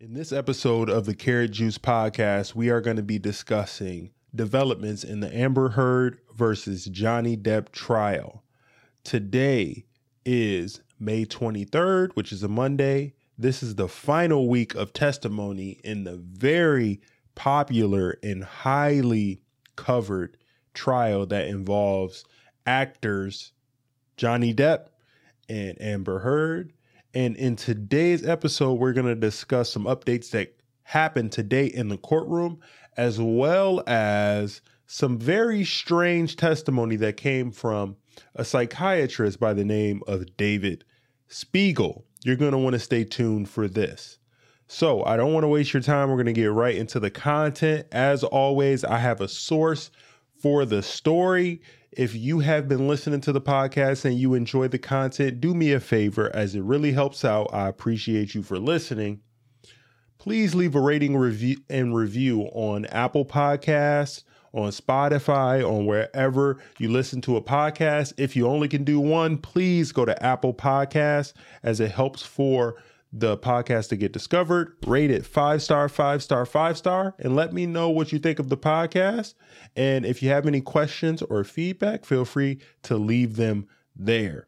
In this episode of the Carrot Juice Podcast, we are going to be discussing developments in the Amber Heard versus Johnny Depp trial. Today is May 23rd, which is a Monday. This is the final week of testimony in the very popular and highly covered trial that involves actors Johnny Depp and Amber Heard. And in today's episode, we're going to discuss some updates that happened today in the courtroom, as well as some very strange testimony that came from a psychiatrist by the name of David Spiegel. You're going to want to stay tuned for this. So I don't want to waste your time. We're going to get right into the content. As always, I have a source for the story. If you have been listening to the podcast and you enjoy the content, do me a favor, as it really helps out. I appreciate you for listening. Please leave a rating review on Apple Podcasts, on Spotify, on wherever you listen to a podcast. If you only can do one, please go to Apple Podcasts, as it helps for the podcast to get discovered. Rate it 5-star, 5-star, 5-star, and let me know what you think of the podcast. And if you have any questions or feedback, feel free to leave them there.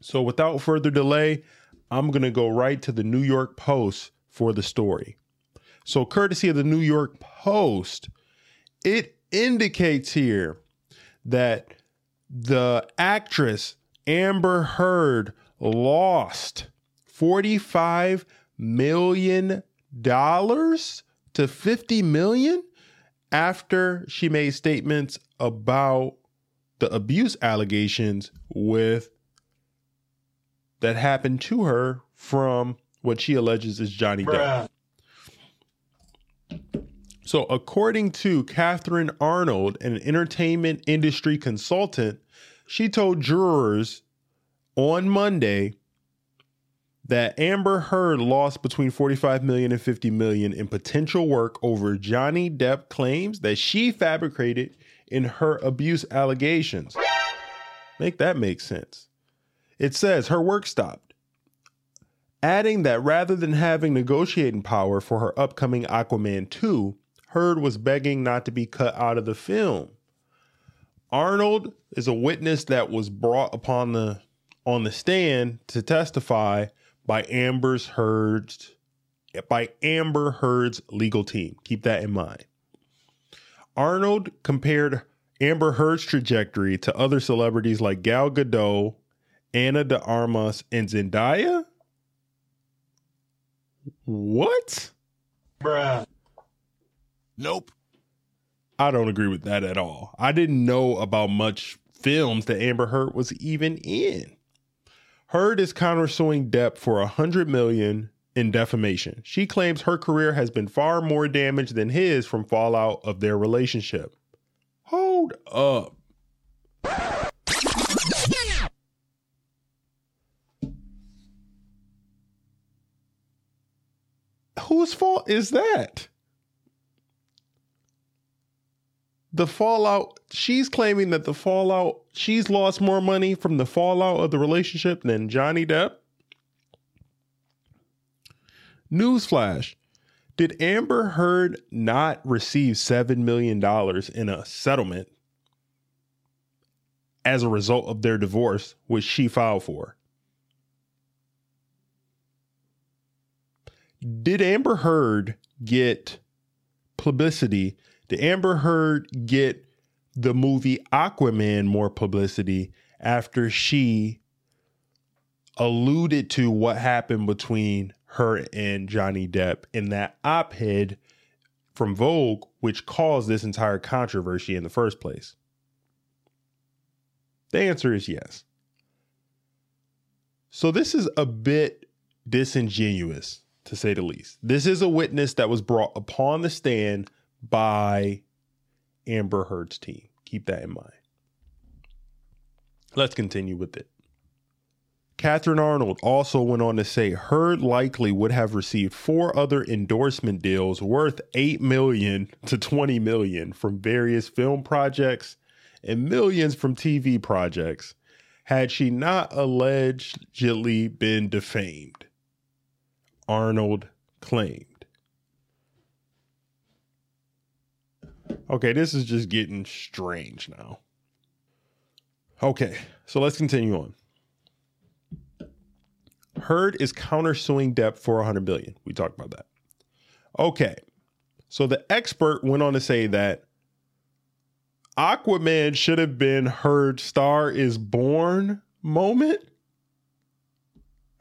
So without further delay, I'm going to go right to the New York Post for the story. So courtesy of the New York Post, it indicates here that the actress Amber Heard lost $45 million to $50 million after she made statements about the abuse allegations that happened to her from what she alleges is Johnny Depp. So according to Catherine Arnold, an entertainment industry consultant, she told jurors on Monday that Amber Heard lost between $45 million and $50 million in potential work over Johnny Depp claims that she fabricated in her abuse allegations. Make that make sense. It says her work stopped, adding that rather than having negotiating power for her upcoming Aquaman 2, Heard was begging not to be cut out of the film. Arnold is a witness that was brought on the stand to testify by Amber Heard's legal team. Keep that in mind. Arnold compared Amber Heard's trajectory to other celebrities like Gal Gadot, Ana de Armas, and Zendaya. What? Bruh. Nope. I don't agree with that at all. I didn't know about much films that Amber Heard was even in. Heard is countersuing Depp for $100 million in defamation. She claims her career has been far more damaged than his from fallout of their relationship. Hold up. Whose fault is that? The fallout, she's claiming that the fallout, she's lost more money from the fallout of the relationship than Johnny Depp. Newsflash. Did Amber Heard not receive $7 million in a settlement as a result of their divorce, which she filed for? Did Amber Heard get publicity? Did Amber Heard get the movie Aquaman more publicity after she alluded to what happened between her and Johnny Depp in that op-ed from Vogue, which caused this entire controversy in the first place? The answer is yes. So this is a bit disingenuous, to say the least. This is a witness that was brought upon the stand by Amber Heard's team. Keep that in mind. Let's continue with it. Catherine Arnold also went on to say Heard likely would have received 4 other endorsement deals worth $8 million to $20 million from various film projects and millions from TV projects had she not allegedly been defamed. Arnold claimed. Okay, this is just getting strange now. Okay, so let's continue on. Heard is countersuing Depp for $100 billion. We talked about that. Okay, so the expert went on to say that Aquaman should have been Heard Star Is Born moment.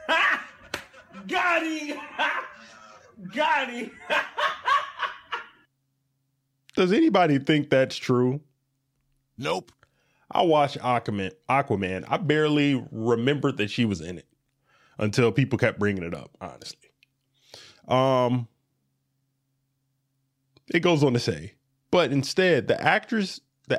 Ha! Got him! Ha! Got him! Does anybody think that's true? Nope. I watched Aquaman. I barely remembered that she was in it until people kept bringing it up, honestly. It goes on to say, but instead, the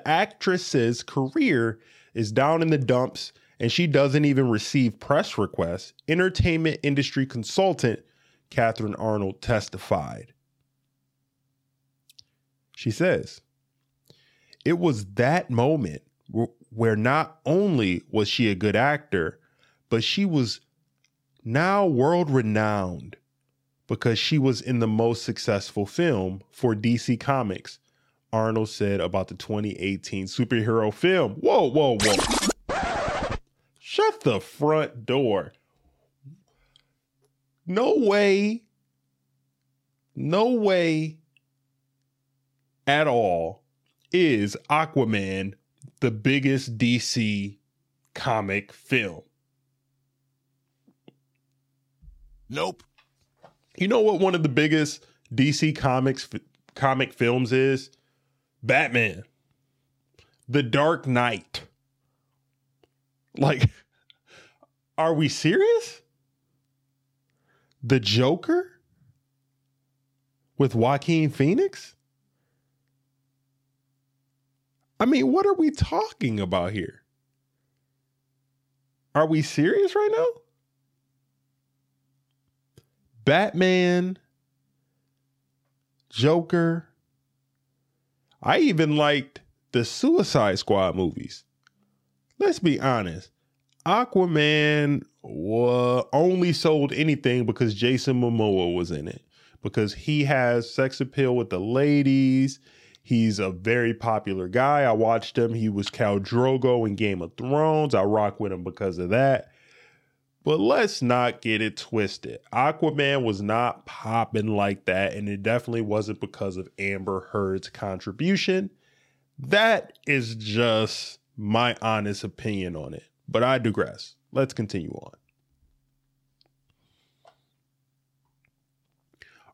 actress's career is down in the dumps, and she doesn't even receive press requests. Entertainment industry consultant Katherine Arnold testified. She says, it was that moment where not only was she a good actor, but she was now world renowned because she was in the most successful film for DC Comics, Arnold said about the 2018 superhero film. Whoa, whoa, whoa. Shut the front door. No way. No way at all is Aquaman the biggest DC comic film. Nope. You know what one of the biggest DC Comics comic films is? Batman. The Dark Knight. Like, are we serious? The Joker? With Joaquin Phoenix? I mean, what are we talking about here? Are we serious right now? Batman, Joker. I even liked the Suicide Squad movies. Let's be honest. Aquaman only sold anything because Jason Momoa was in it. Because he has sex appeal with the ladies. He's a very popular guy. I watched him. He was Khal Drogo in Game of Thrones. I rock with him because of that. But let's not get it twisted. Aquaman was not popping like that, and it definitely wasn't because of Amber Heard's contribution. That is just my honest opinion on it. But I digress. Let's continue on.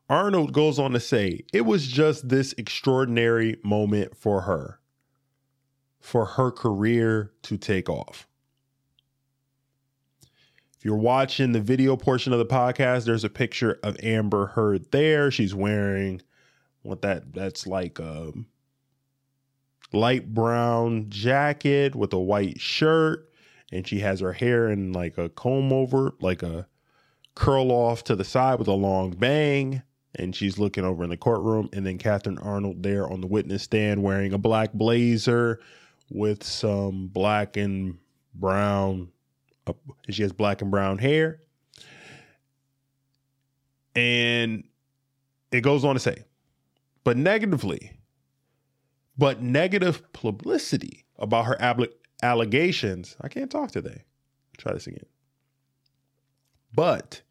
Arnold goes on to say, it was just this extraordinary moment for her career to take off. If you're watching the video portion of the podcast, there's a picture of Amber Heard there. She's wearing what that's like a light brown jacket with a white shirt. And she has her hair in like a comb over, like a curl off to the side with a long bang. And she's looking over in the courtroom. And then Katherine Arnold there on the witness stand wearing a black blazer with some black and brown. She has black and brown hair. And it goes on to say, but negative publicity about her allegations. I can't talk today. Try this again. But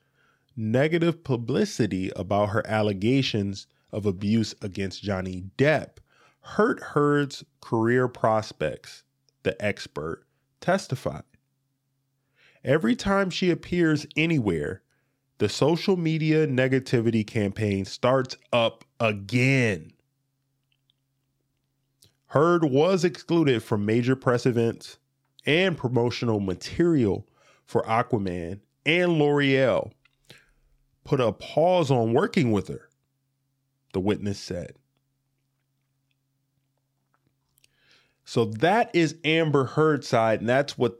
negative publicity about her allegations of abuse against Johnny Depp hurt Heard's career prospects, the expert testified. Every time she appears anywhere, the social media negativity campaign starts up again. Heard was excluded from major press events and promotional material for Aquaman, and L'Oreal put a pause on working with her, the witness said. So that is Amber Heard's side, and that's what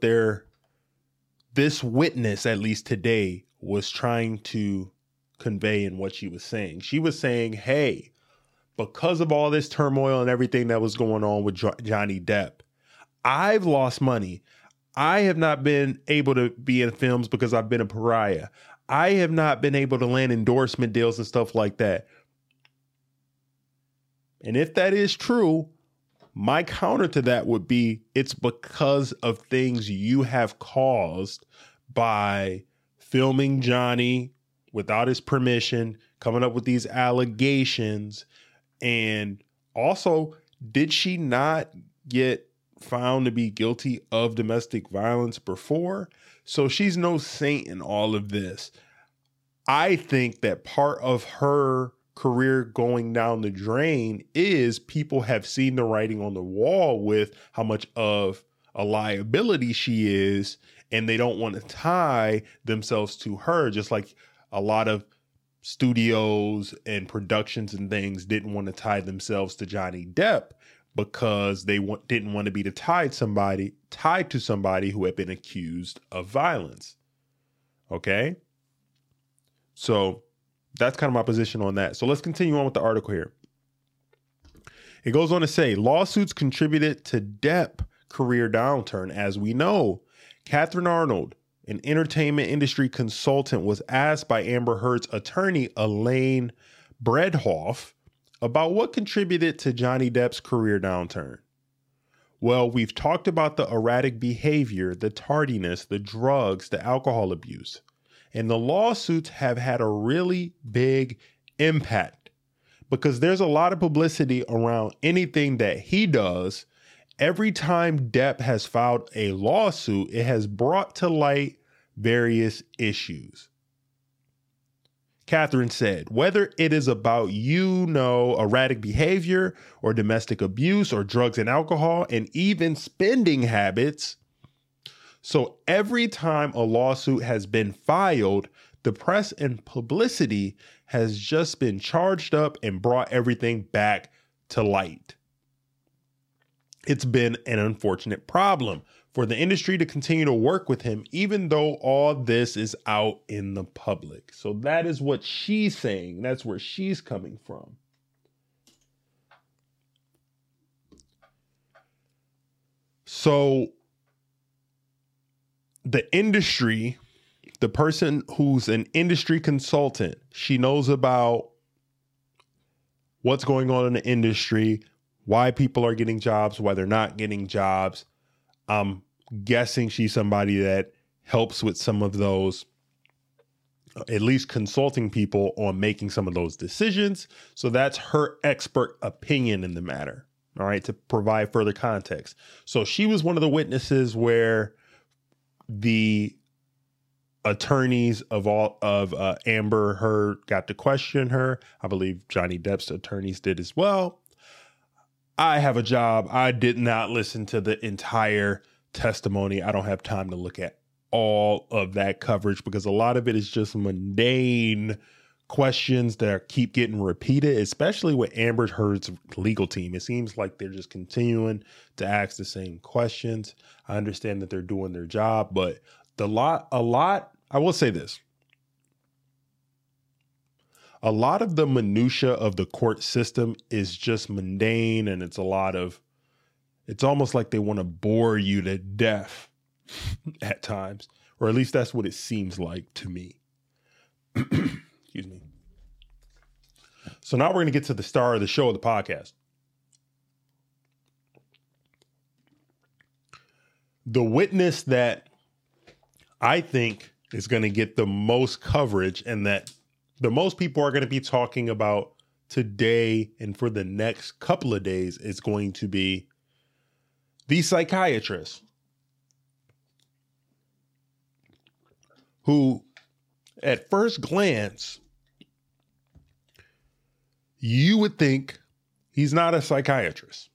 this witness, at least today, was trying to convey in what she was saying. She was saying, hey, because of all this turmoil and everything that was going on with Johnny Depp, I've lost money. I have not been able to be in films because I've been a pariah. I have not been able to land endorsement deals and stuff like that. And if that is true, my counter to that would be it's because of things you have caused by filming Johnny without his permission, coming up with these allegations. And also, did she not get found to be guilty of domestic violence before? So she's no saint in all of this. I think that part of her career going down the drain is people have seen the writing on the wall with how much of a liability she is, and they don't want to tie themselves to her, just like a lot of studios and productions and things didn't want to tie themselves to Johnny Depp because they didn't want to be tied to somebody who had been accused of violence. Okay? So that's kind of my position on that. So let's continue on with the article here. It goes on to say, lawsuits contributed to Depp's career downturn. As we know, Catherine Arnold, an entertainment industry consultant, was asked by Amber Heard's attorney, Elaine Bredhoff, about what contributed to Johnny Depp's career downturn. Well, we've talked about the erratic behavior, the tardiness, the drugs, the alcohol abuse. And the lawsuits have had a really big impact because there's a lot of publicity around anything that he does. Every time Depp has filed a lawsuit, it has brought to light various issues. Catherine said, whether it is about, erratic behavior or domestic abuse or drugs and alcohol and even spending habits. So every time a lawsuit has been filed, the press and publicity has just been charged up and brought everything back to light. It's been an unfortunate problem for the industry to continue to work with him, even though all this is out in the public. So that is what she's saying. That's where she's coming from. So the industry, the person who's an industry consultant, she knows about what's going on in the industry, why people are getting jobs, why they're not getting jobs. I'm guessing she's somebody that helps with some of those, at least consulting people on making some of those decisions. So that's her expert opinion in the matter. All right, to provide further context. So she was one of the witnesses where the attorneys of Amber Heard got to question her. I believe Johnny Depp's attorneys did as well. I have a job. I did not listen to the entire testimony. I don't have time to look at all of that coverage because a lot of it is just mundane questions that keep getting repeated, especially with Amber Heard's legal team. It seems like they're just continuing to ask the same questions. I understand that they're doing their job, but I will say this. A lot of the minutia of the court system is just mundane, and it's almost like they want to bore you to death at times, or at least that's what it seems like to me. Excuse me. So now we're going to get to the star of the show, of the podcast. The witness that I think is going to get the most coverage and that the most people are going to be talking about today and for the next couple of days is going to be the psychiatrist who, at first glance, you would think he's not a psychiatrist.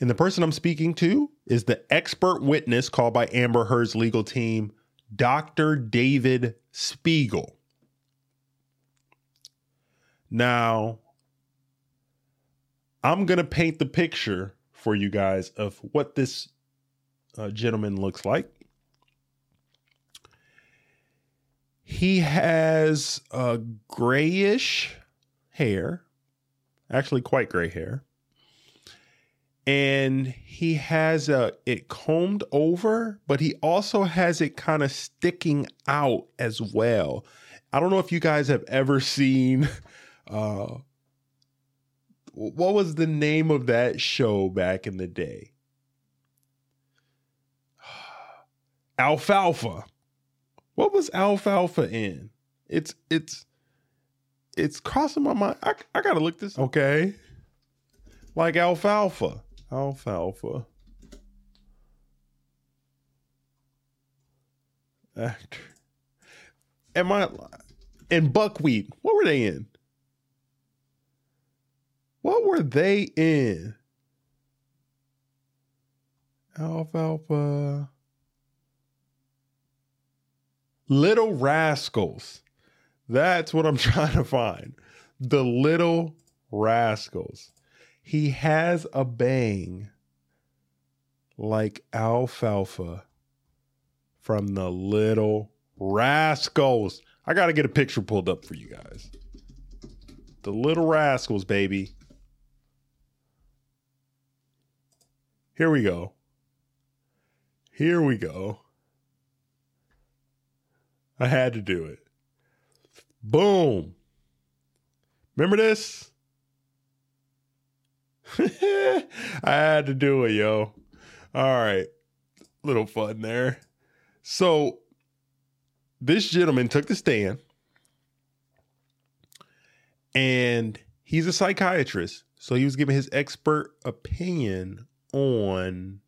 And the person I'm speaking to is the expert witness called by Amber Heard's legal team, Dr. David Spiegel. Now, I'm going to paint the picture for you guys of what this gentleman looks like. He has grayish hair, actually quite gray hair, and he has it combed over, but he also has it kind of sticking out as well. I don't know if you guys have ever seen, what was the name of that show back in the day? Alfalfa. What was Alfalfa in? It's crossing my mind. I gotta look this up. Okay. Like Alfalfa. Alfalfa. Actor. Am I? And Buckwheat. What were they in? What were they in? Alfalfa. Little Rascals. That's what I'm trying to find. The Little Rascals. He has a bang like Alfalfa from the Little Rascals. I got to get a picture pulled up for you guys. The Little Rascals, baby. Here we go. Here we go. I had to do it. Boom. Remember this? I had to do it, yo. All right. Little fun there. So this gentleman took the stand, and he's a psychiatrist. So he was giving his expert opinion on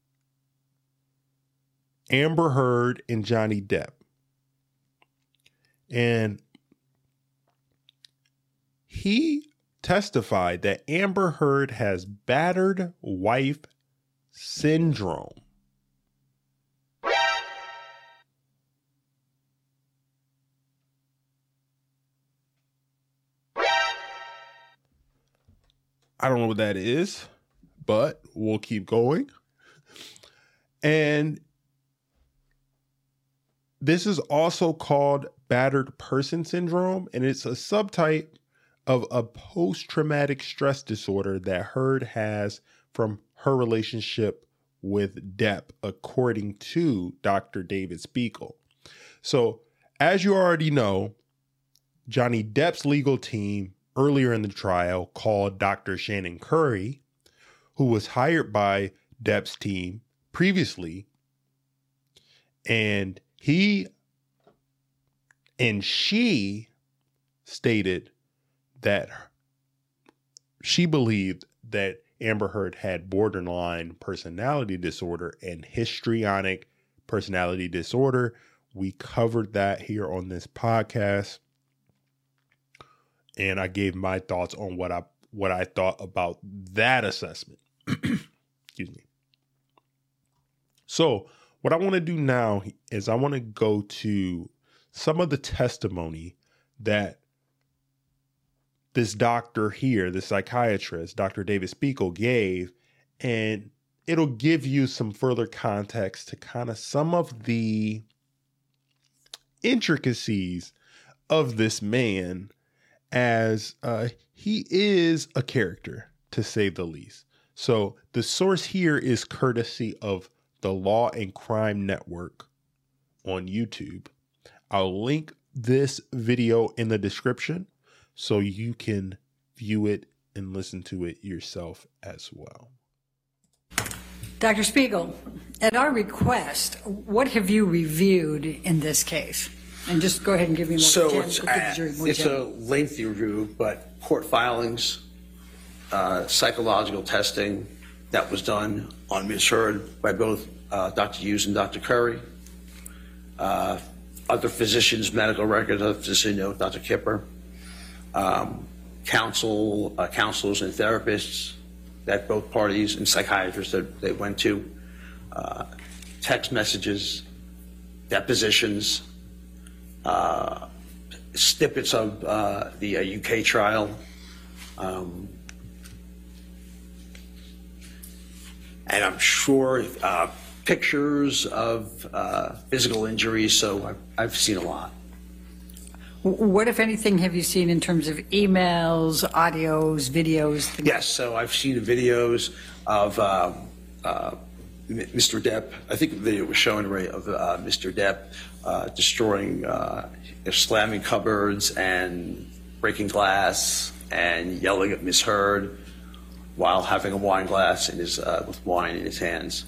Amber Heard and Johnny Depp. And he testified that Amber Heard has battered wife syndrome. I don't know what that is, but we'll keep going. And this is also called battered person syndrome, and it's a subtype of a post-traumatic stress disorder that Heard has from her relationship with Depp, according to Dr. David Spiegel. So, as you already know, Johnny Depp's legal team earlier in the trial called Dr. Shannon Curry, who was hired by Depp's team previously, and he and she stated that she believed that Amber Heard had borderline personality disorder and histrionic personality disorder. We covered that here on this podcast, and I gave my thoughts on what I thought about that assessment. Excuse me. So, what I want to do now is I want to go to some of the testimony that this doctor here, the psychiatrist, Dr. David Spiegel, gave, and it'll give you some further context to kind of some of the intricacies of this man, as he is a character, to say the least. So the source here is courtesy of the Law and Crime Network on YouTube. I'll link this video in the description so you can view it and listen to it yourself as well. Dr. Spiegel, at our request, what have you reviewed in this case? And just go ahead and give me more. So it's a lengthy review, but court filings, psychological testing that was done on Ms. Heard by both Dr. Hughes and Dr. Curry, other physicians' medical records, other physician, Dr. Kipper, counselors and therapists that both parties and psychiatrists that they went to, text messages, depositions, snippets of the UK trial, and I'm sure pictures of physical injuries, so I've seen a lot. What, if anything, have you seen in terms of emails, audios, videos? Yes, so I've seen videos of Mr. Depp. I think the video was shown, right, of Mr. Depp destroying, slamming cupboards and breaking glass and yelling at Ms. Heard while having a wine glass in his, with wine in his hands.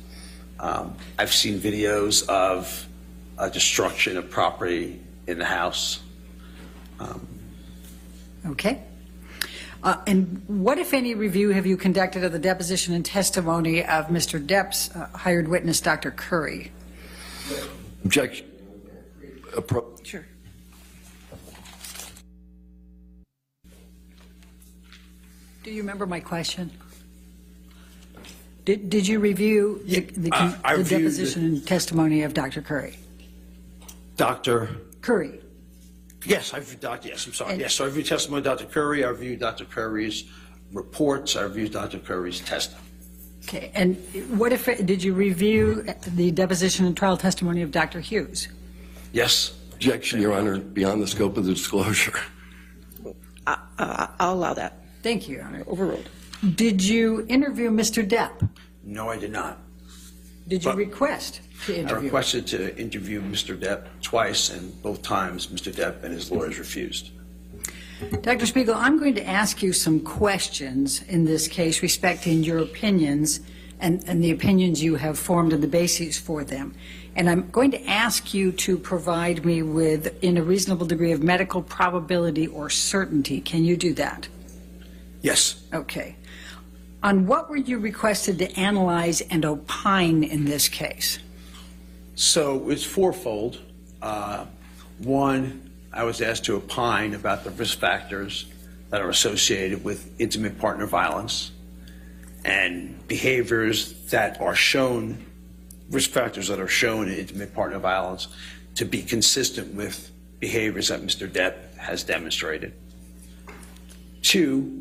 I've seen videos of destruction of property in the house. Okay. And what, if any, review have you conducted of the deposition and testimony of Mr. Depp's hired witness, Dr. Curry? Objection. Sure. Do you remember my question? Did you review the deposition and testimony of Dr. Curry? Dr. Curry. Yes, I've reviewed, yes, I'm sorry. Yes, so I reviewed testimony of Dr. Curry, I reviewed Dr. Curry's reports, I reviewed Dr. Curry's testimony. Okay, and what if, did you review the deposition and trial testimony of Dr. Hughes? Yes. Objection, Your Honor, beyond the scope of the disclosure. I'll allow that. Thank you, Your Honor. Overruled. Did you interview Mr. Depp? No, I did not. Did you request to interview? I requested to interview Mr. Depp twice, and both times Mr. Depp and his lawyers refused. Dr. Spiegel, I'm going to ask you some questions in this case respecting your opinions and the opinions you have formed and the bases for them. And I'm going to ask you to provide me with, in a reasonable degree of medical probability or certainty. Can you do that? Yes. Okay. On what were you requested to analyze and opine in this case? So it's fourfold. One, I was asked to opine about the risk factors that are associated with intimate partner violence and behaviors that are shown, risk factors that are shown in intimate partner violence to be consistent with behaviors that Mr. Depp has demonstrated. Two,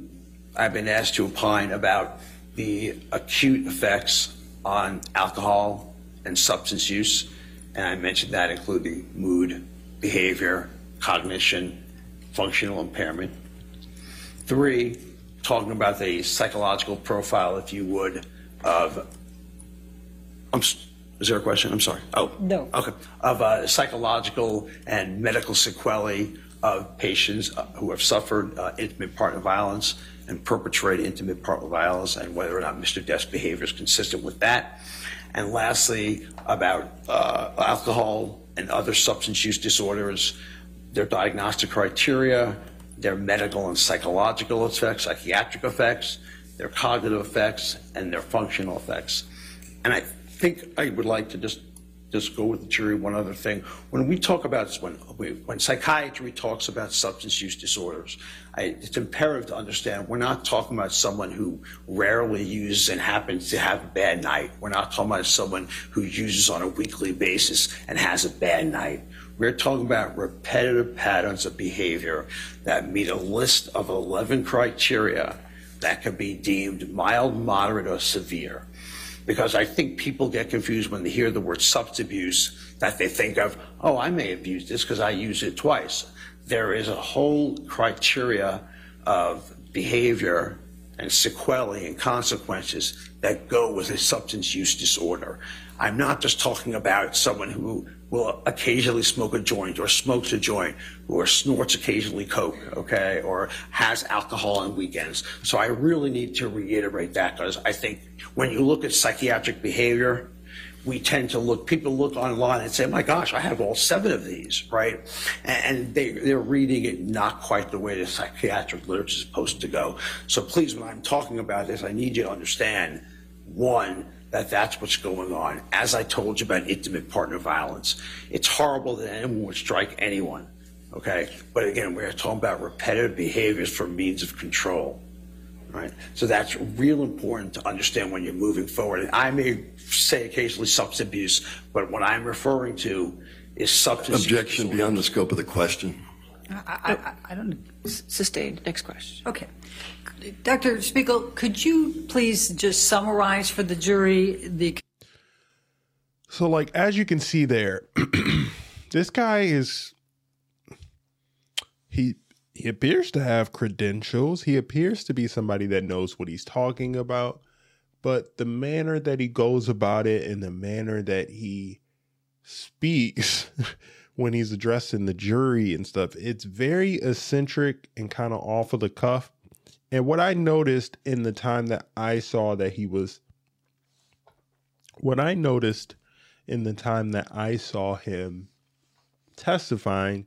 I've been asked to opine about the acute effects on alcohol and substance use, and I mentioned that including mood, behavior, cognition, functional impairment. Three, talking about the psychological profile, if you would, of, is there a question? I'm sorry. Oh. No. Okay. Of psychological and medical sequelae of patients who have suffered intimate partner violence and perpetrate intimate partner violence, and whether or not Mr. Depp's behavior is consistent with that. And lastly, about alcohol and other substance use disorders, their diagnostic criteria, their medical and psychological effects, psychiatric effects, their cognitive effects, and their functional effects. And I think I would like to just go with the jury one other thing. When we talk about, when psychiatry talks about substance use disorders, it's imperative to understand we're not talking about someone who rarely uses and happens to have a bad night. We're not talking about someone who uses on a weekly basis and has a bad night. We're talking about repetitive patterns of behavior that meet a list of 11 criteria that can be deemed mild, moderate, or severe. Because I think people get confused when they hear the word substance abuse, that they think of, oh, I may abuse this because I used it twice. There is a whole criteria of behavior and sequelae and consequences that go with a substance use disorder. I'm not just talking about someone who will occasionally smoke a joint or smokes a joint or snorts occasionally coke, okay, or has alcohol on weekends. So I really need to reiterate that, because I think when you look at psychiatric behavior, we tend to look, people look online and say, my gosh, I have all 7 of these, right? And they're reading it not quite the way the psychiatric literature is supposed to go. So please, when I'm talking about this, I need you to understand, one, that's what's going on. As I told you about intimate partner violence, it's horrible that anyone would strike anyone, okay? But again, we're talking about repetitive behaviors for means of control. Right. So that's real important to understand when you're moving forward. And I may say occasionally substance abuse, but what I'm referring to is substance abuse. Objection beyond the scope of the question. I don't... Sustained. Next question. Okay. Dr. Spiegel, could you please just summarize for the jury the... So, like, as you can see there, this guy is... he appears to have credentials. He appears to be somebody that knows what he's talking about. But the manner that he goes about it and the manner that he speaks when he's addressing the jury and stuff, it's very eccentric and kind of off of the cuff. And what I noticed in the time that I saw that he was, testifying,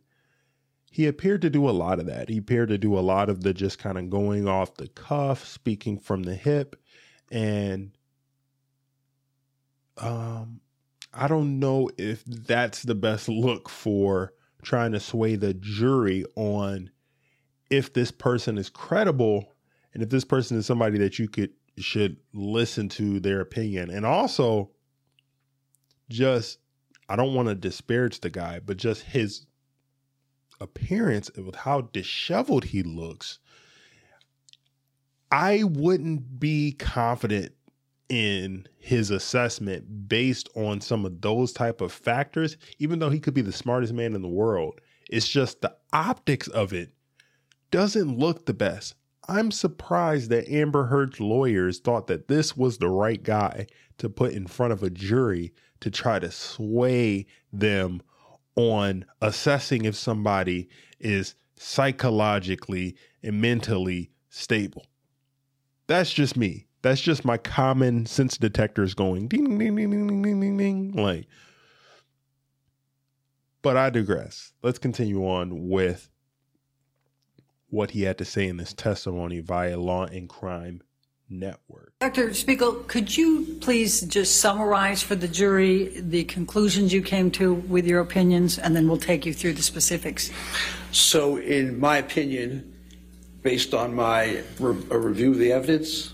he appeared to do a lot of that. He appeared to do a lot of the just kind of going off the cuff, speaking from the hip. And I don't know if that's the best look for trying to sway the jury on if this person is credible and if this person is somebody that you should listen to their opinion. And also just, I don't want to disparage the guy, but just his appearance with how disheveled he looks. I wouldn't be confident in his assessment based on some of those type of factors, even though he could be the smartest man in the world. It's just the optics of it doesn't look the best. I'm surprised that Amber Heard's lawyers thought that this was the right guy to put in front of a jury to try to sway them on assessing if somebody is psychologically and mentally stable. That's just me. That's just my common sense detectors going ding, ding, ding, ding, ding, ding, ding. But I digress. Let's continue on with what he had to say in this testimony via Law and Crime Network. Dr. Spiegel, could you please just summarize for the jury the conclusions you came to with your opinions, and then we'll take you through the specifics. So in my opinion, based on my review of the evidence,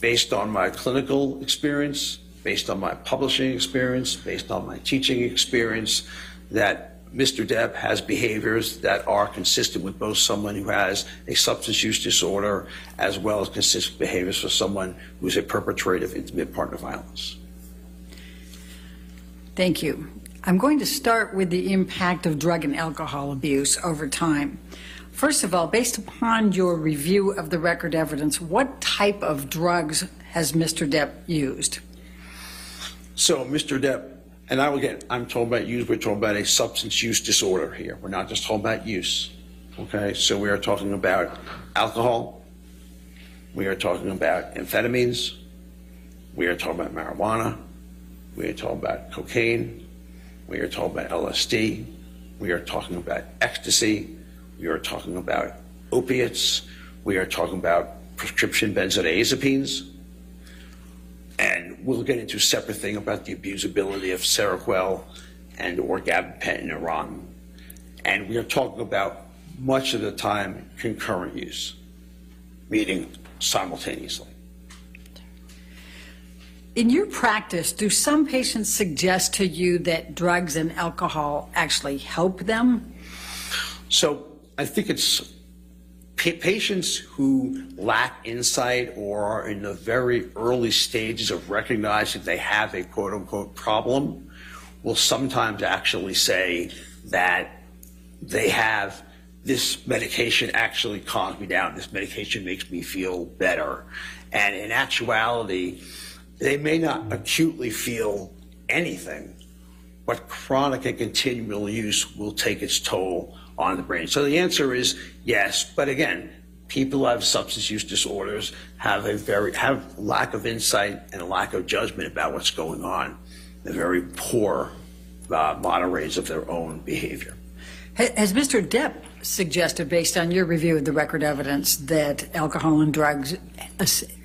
based on my clinical experience, based on my publishing experience, based on my teaching experience, that Mr. Depp has behaviors that are consistent with both someone who has a substance use disorder as well as consistent behaviors for someone who's a perpetrator of intimate partner violence. Thank you. I'm going to start with the impact of drug and alcohol abuse over time. First of all, based upon your review of the record evidence, what type of drugs has Mr. Depp used? So Mr. Depp, and I'm talking about use, we're talking about a substance use disorder here. We're not just talking about use, okay? So we are talking about alcohol, we are talking about amphetamines, we are talking about marijuana, we are talking about cocaine, we are talking about LSD, we are talking about ecstasy, we are talking about opiates. We are talking about prescription benzodiazepines. And we'll get into a separate thing about the abusability of Seroquel and or gabapentin and Oxycontin. And we are talking about, much of the time, concurrent use, meaning simultaneously. In your practice, do some patients suggest to you that drugs and alcohol actually help them? So I think it's patients who lack insight or are in the very early stages of recognizing they have a quote-unquote problem will sometimes actually say that they have, this medication actually calms me down, this medication makes me feel better. And in actuality, they may not acutely feel anything, but chronic and continual use will take its toll on the brain. So the answer is yes, but again, people who have substance use disorders have have lack of insight and a lack of judgment about what's going on. They're very poor moderators of their own behavior. Has Mr. Depp suggested, based on your review of the record evidence, that alcohol and drugs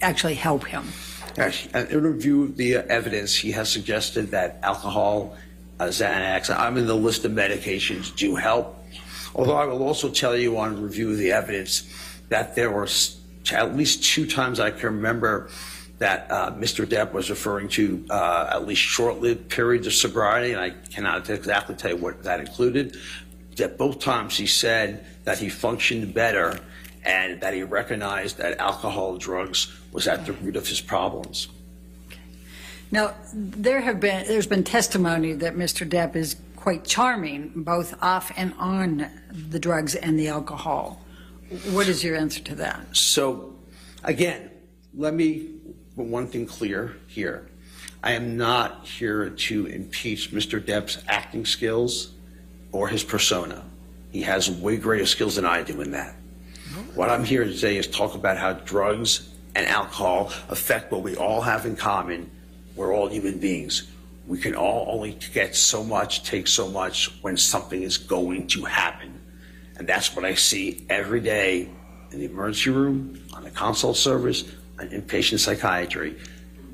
actually help him? In review of the evidence, he has suggested that alcohol, Xanax, I mean, the list of medications do help. Although I will also tell you on review of the evidence that there were at least two times I can remember that Mr. Depp was referring to at least short-lived periods of sobriety, and I cannot exactly tell you what that included, that both times he said that he functioned better and that he recognized that alcohol and drugs was at the root of his problems. Now, there's been testimony that Mr. Depp is quite charming, both off and on the drugs and the alcohol. What is your answer to that? So, again, let me put one thing clear here. I am not here to impeach Mr. Depp's acting skills or his persona. He has way greater skills than I do in that. What I'm here to say is talk about how drugs and alcohol affect what we all have in common. We're all human beings. We can all only get so much, take so much when something is going to happen. And that's what I see every day in the emergency room, on the consult service, on inpatient psychiatry.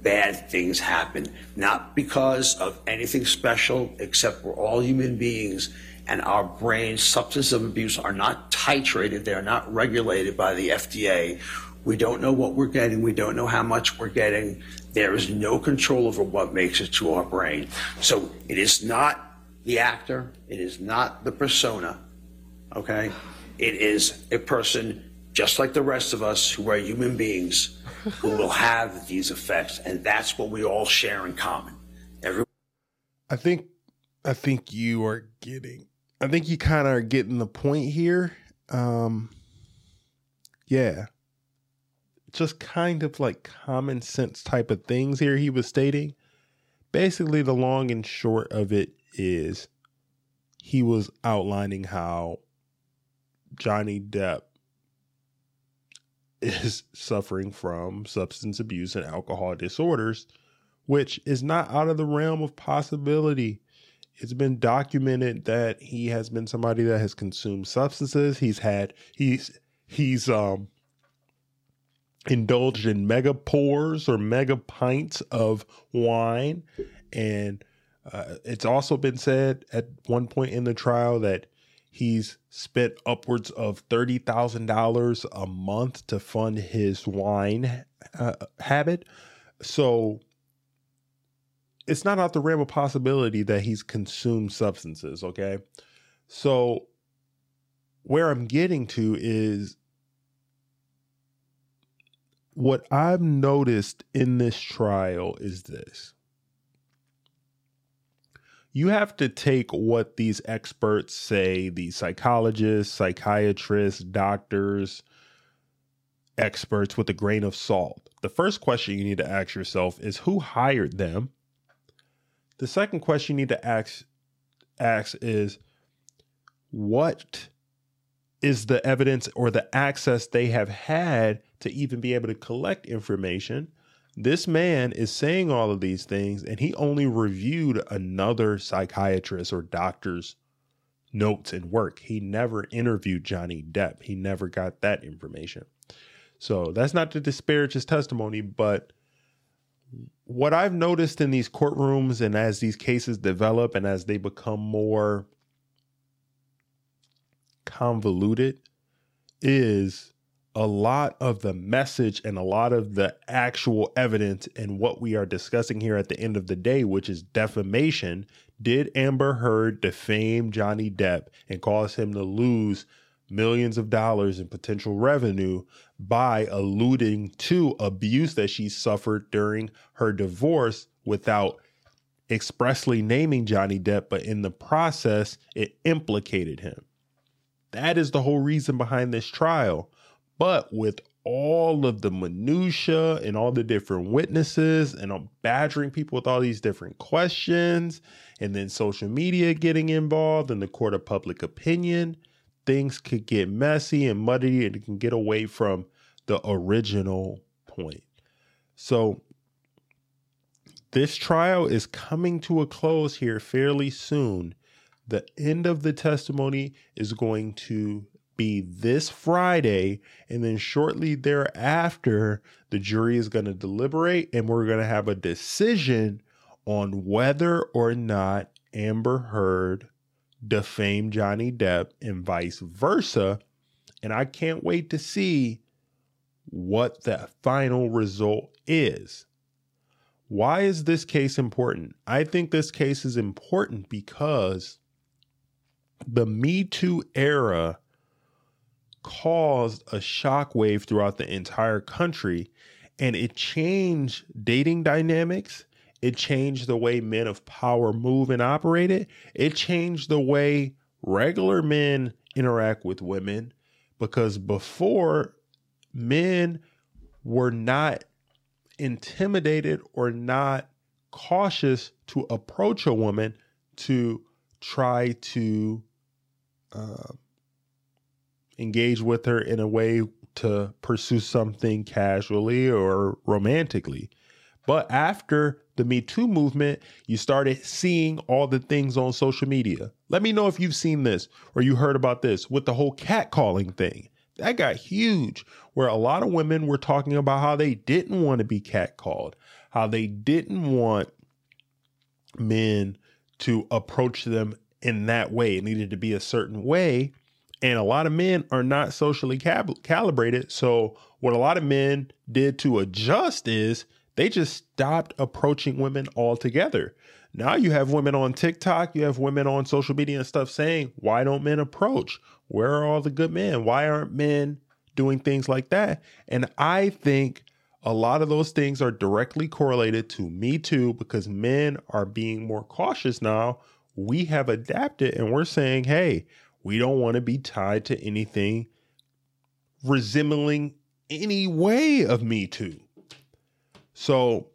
Bad things happen, not because of anything special, except we're all human beings and our brains, substance abuse, are not titrated, they're not regulated by the FDA. We don't know what we're getting, we don't know how much we're getting. There is no control over what makes it to our brain. So it is not the actor, it is not the persona, okay? It is a person just like the rest of us who are human beings who will have these effects, and that's what we all share in common. I think you are getting, I think you kind of are getting the point here. Yeah. Just kind of like common sense type of things here he was stating. Basically, the long and short of it is he was outlining how Johnny Depp is suffering from substance abuse and alcohol disorders, which is not out of the realm of possibility. It's been documented that he has been somebody that has consumed substances. He's indulged in mega pours or mega pints of wine. And it's also been said at one point in the trial that he's spent upwards of $30,000 a month to fund his wine habit. So it's not out the realm of possibility that he's consumed substances. Okay. So where I'm getting to is what I've noticed in this trial is this. You have to take what these experts say, the psychologists, psychiatrists, doctors, experts, with a grain of salt. The first question you need to ask yourself is who hired them? The second question you need to ask is what is the evidence or the access they have had to even be able to collect information? This man is saying all of these things, and he only reviewed another psychiatrist or doctor's notes and work. He never interviewed Johnny Depp. He never got that information. So that's not to disparage his testimony, but what I've noticed in these courtrooms and as these cases develop and as they become more convoluted is a lot of the message and a lot of the actual evidence and what we are discussing here at the end of the day, which is defamation. Did Amber Heard defame Johnny Depp and cause him to lose millions of dollars in potential revenue by alluding to abuse that she suffered during her divorce without expressly naming Johnny Depp, but in the process, it implicated him? That is the whole reason behind this trial. But with all of the minutia and all the different witnesses, and I'm badgering people with all these different questions, and then social media getting involved in the court of public opinion, things could get messy and muddy and it can get away from the original point. So this trial is coming to a close here fairly soon. The end of the testimony is going to be this Friday, and then shortly thereafter the jury is going to deliberate and we're going to have a decision on whether or not Amber Heard defamed Johnny Depp and vice versa, and I can't wait to see what the final result is. Why is this case important? I think this case is important because the Me Too era caused a shockwave throughout the entire country, and it changed dating dynamics. It changed the way men of power move and operated. It changed the way regular men interact with women, because before, men were not intimidated or not cautious to approach a woman to try to engage with her in a way to pursue something casually or romantically. But after the Me Too movement, you started seeing all the things on social media. Let me know if you've seen this or you heard about this with the whole catcalling thing. That got huge, where a lot of women were talking about how they didn't want to be catcalled, how they didn't want men to approach them in that way. It needed to be a certain way. And a lot of men are not socially calibrated. So what a lot of men did to adjust is they just stopped approaching women altogether. Now you have women on TikTok, you have women on social media and stuff saying, why don't men approach? Where are all the good men? Why aren't men doing things like that? And I think a lot of those things are directly correlated to Me Too, because men are being more cautious now. We have adapted and we're saying, hey, we don't want to be tied to anything resembling any way of Me Too. So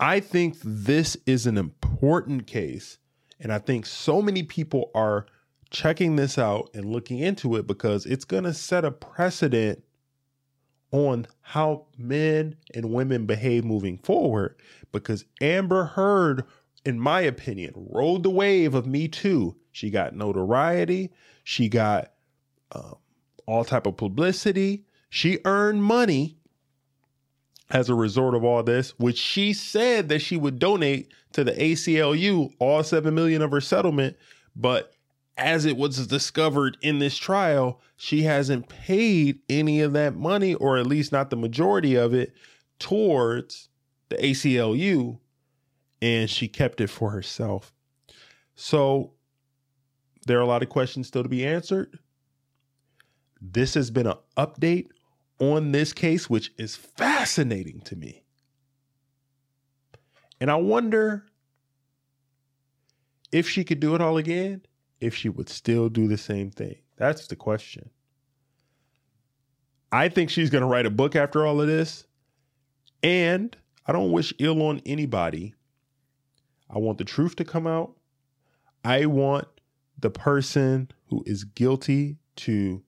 I think this is an important case. And I think so many people are checking this out and looking into it, because it's going to set a precedent on how men and women behave moving forward. Because Amber Heard, in my opinion, rode the wave of Me Too. She got notoriety. She got all type of publicity. She earned money as a result of all this, which she said that she would donate to the ACLU, all $7 million of her settlement. But as it was discovered in this trial, she hasn't paid any of that money, or at least not the majority of it, towards the ACLU. And she kept it for herself. So there are a lot of questions still to be answered. This has been an update on this case, which is fascinating to me. And I wonder if she could do it all again, if she would still do the same thing. That's the question. I think she's going to write a book after all of this. And I don't wish ill on anybody. I want the truth to come out. I want the person who is guilty to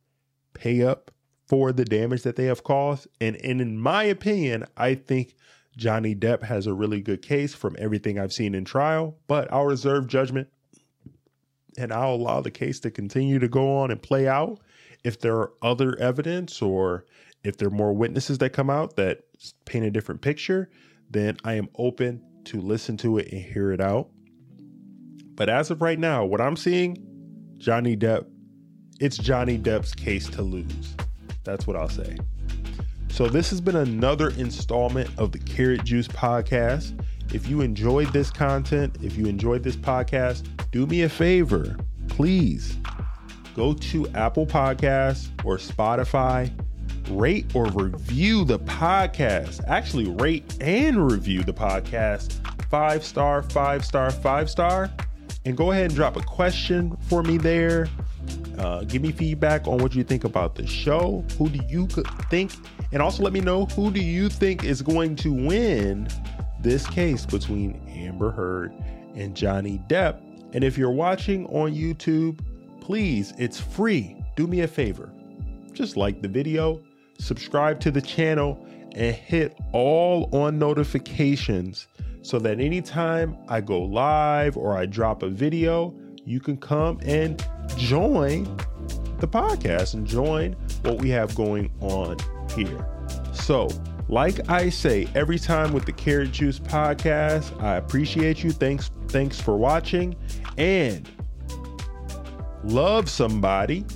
pay up for the damage that they have caused. And in my opinion, I think Johnny Depp has a really good case from everything I've seen in trial, but I'll reserve judgment and I'll allow the case to continue to go on and play out. If there are other evidence, or if there are more witnesses that come out that paint a different picture, then I am open to listen to it and hear it out. But as of right now, what I'm seeing, Johnny Depp, it's Johnny Depp's case to lose. That's what I'll say. So this has been another installment of the Carrot Juice Podcast. If you enjoyed this content, if you enjoyed this podcast, do me a favor, please go to Apple Podcasts or Spotify, rate or review the podcast. Actually, rate and review the podcast. 5-star, 5-star, 5-star. And go ahead and drop a question for me there. Give me feedback on what you think about the show. Who do you think? And also let me know, who do you think is going to win this case between Amber Heard and Johnny Depp? And if you're watching on YouTube, please, it's free. Do me a favor. Just like the video, subscribe to the channel, and hit all on notifications so that anytime I go live or I drop a video, you can come and join the podcast and join what we have going on here. So, like I say every time with the Carrot Juice Podcast, I appreciate you. Thanks for watching, and love somebody,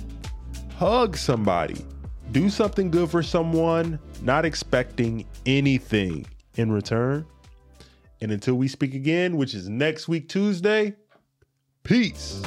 hug somebody, do something good for someone, not expecting anything in return. And until we speak again, which is next week, Tuesday, peace.